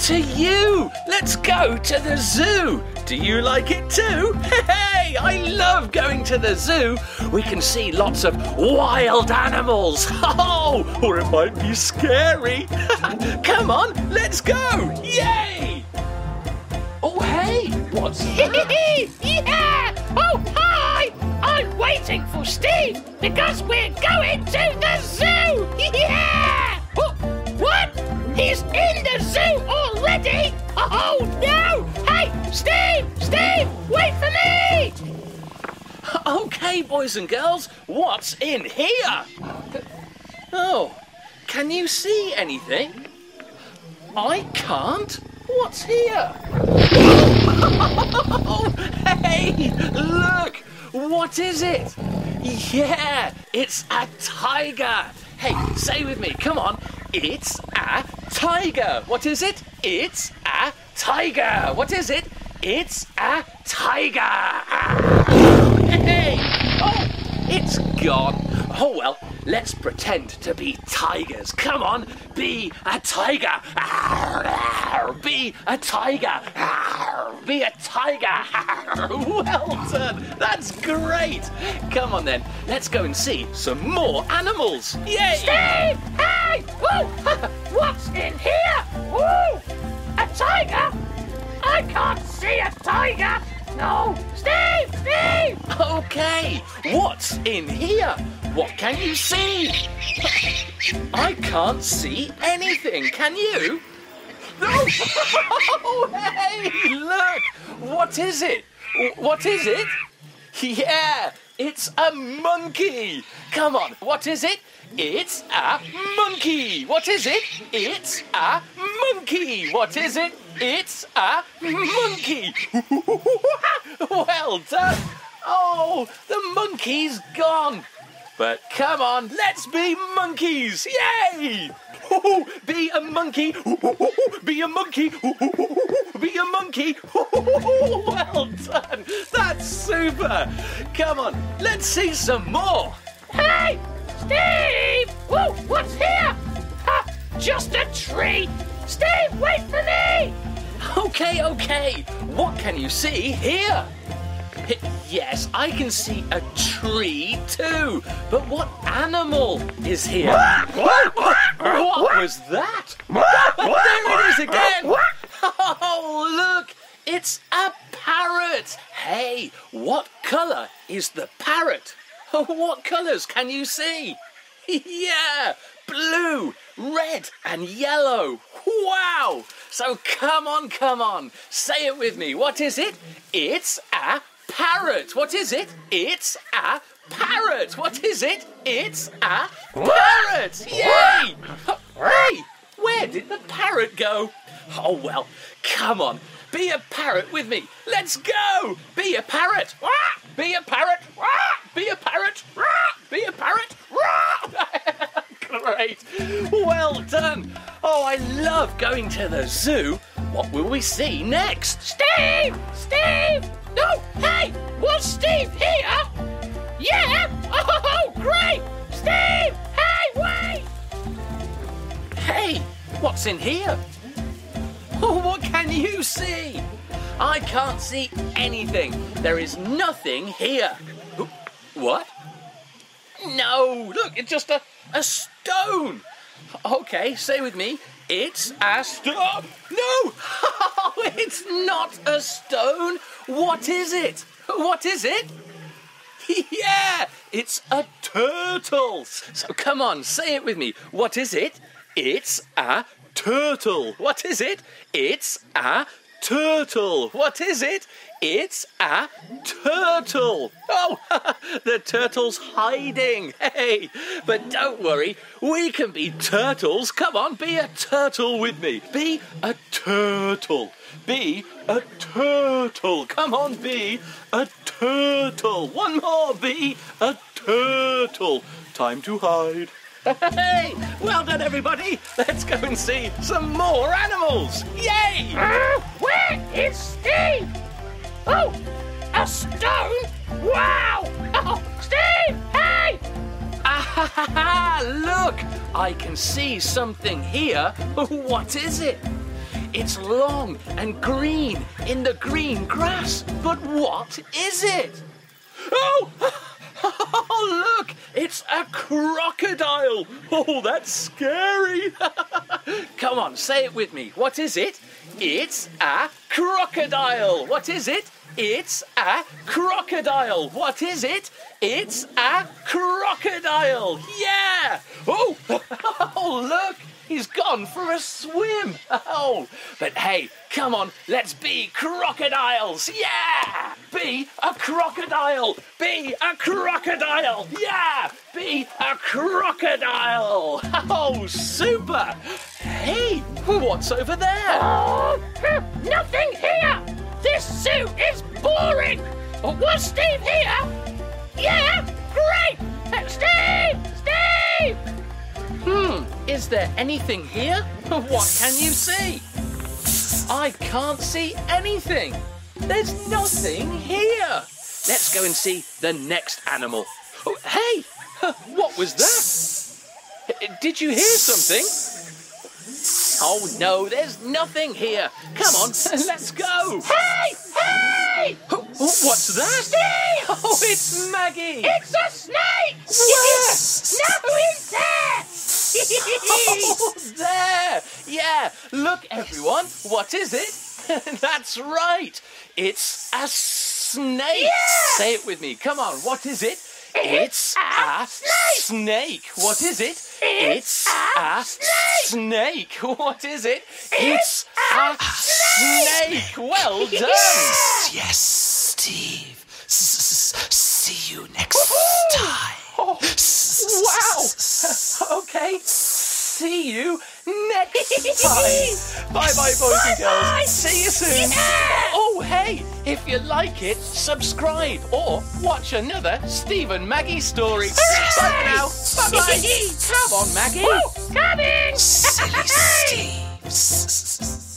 to you! Let's go to the zoo! Do you like it too? Hey, I love going to the zoo! We can see lots of wild animals! Oh, or it might be scary! Come on, let's go! Yay! Oh, hey! What's that? Yeah! Oh, hi! I'm waiting for Steve because we're going to the zoo! Yeah! Oh, what? He's in the zoo already? Oh, no! Hey, Steve! Steve! Wait for me! Okay, boys and girls, what's in here? Oh, can you see anything? I can't. What's here? Oh, hey! Look! What is it? Yeah, it's a tiger. Hey, say with me, come on. It's a tiger. What is it? It's a tiger. What is it? It's a tiger. Hey! Oh, it's gone. Oh, well, let's pretend to be tigers. Come on, be a tiger. Be a tiger. Be a tiger. Well done. That's great. Come on, then. Let's go and see some more animals. Yay! Steve! Hey! Whoa! What's in here? Whoa! A tiger? I can't see a tiger. No. Steve! Steve! Okay. What's in here? What can you see? I can't see anything. Can you? Oh, hey, look! What is it? What is it? Yeah, it's a monkey! Come on, what is it? It's a monkey! What is it? It's a monkey! What is it? It's a monkey! Well done! Oh, the monkey's gone! But come on, let's be monkeys! Yay! Be a monkey! Be a monkey! Be a monkey! Well done! That's super! Come on, let's see some more! Hey! Steve! Whoa, what's here? Ha! Just a tree! Steve, wait for me! Okay, okay. What can you see here? Yes, I can see a tree too. But what animal is here? What was that? There it is again. Oh, look, it's a parrot. Hey, what colour is the parrot? What colours can you see? Yeah, blue, red and yellow. Wow. So come on, come on. Say it with me. What is it? It's a parrot. What is it? It's a parrot. What is it? It's a parrot. Yay! Hey, where did the parrot go? Oh, well, come on. Be a parrot with me. Let's go. Be a parrot. Be a parrot. Be a parrot. Be a parrot. Great. Well done. Oh, I love going to the zoo. What will we see next? Steve! Steve! No! Hey! Was Steve here? Yeah! Oh, great! Steve! Hey, wait! Hey! What's in here? Oh, what can you see? I can't see anything. There is nothing here. What? No! Look, it's just a stone. Okay, say with me. It's a stone. No! It's not a stone. What is it? What is it? Yeah, it's a turtle. So come on, say it with me. What is it? It's a turtle. What is it? It's a turtle. What is it? It's a turtle. Oh, the turtle's hiding. Hey, but don't worry. We can be turtles. Come on, be a turtle with me. Be a turtle. Be a turtle. Come on, be a turtle. One more, be a turtle. Time to hide. Hey, well done, everybody. Let's go and see some more animals. Yay! Where is Steve? Oh, a stone? Wow! Oh, Steve, hey! Look, I can see something here. What is it? It's long and green in the green grass. But what is it? Oh! Oh, look! It's a crocodile! Oh, that's scary! Come on, say it with me. What is it? It's a crocodile! What is it? It's a crocodile! What is it? It's a crocodile! Yeah! Oh! Oh, look! He's gone for a swim! Oh! But hey, come on, let's be crocodiles! Yeah! Be a crocodile! Be a crocodile! Yeah! Be a crocodile! Oh, super! Hey, what's over there? Oh, nothing here! This zoo is boring! Was Steve here? Yeah! Great! Steve! Is there anything here? What can you see? I can't see anything. There's nothing here. Let's go and see the next animal. Oh, hey! What was that? Did you hear something? Oh no, there's nothing here. Come on, let's go. Hey! Hey! What's that? Steve! Oh, it's Maggie. It's a snake! Where? No, it's there! Oh, there! Yeah, look everyone, what is it? That's right, it's a snake. Yeah! Say it with me, come on, what is it? It's a snake. What is it? It's a snake. What is it? It's a snake. Well done. Yes, Steve. See you next time. Wow. Okay. See you next time. Bye-bye, boys and girls. See you soon. Oh, hey. If you like it, subscribe or watch another Stephen Maggie story. Bye for now. Bye-bye. Come on, Maggie. Coming. Silly Steve.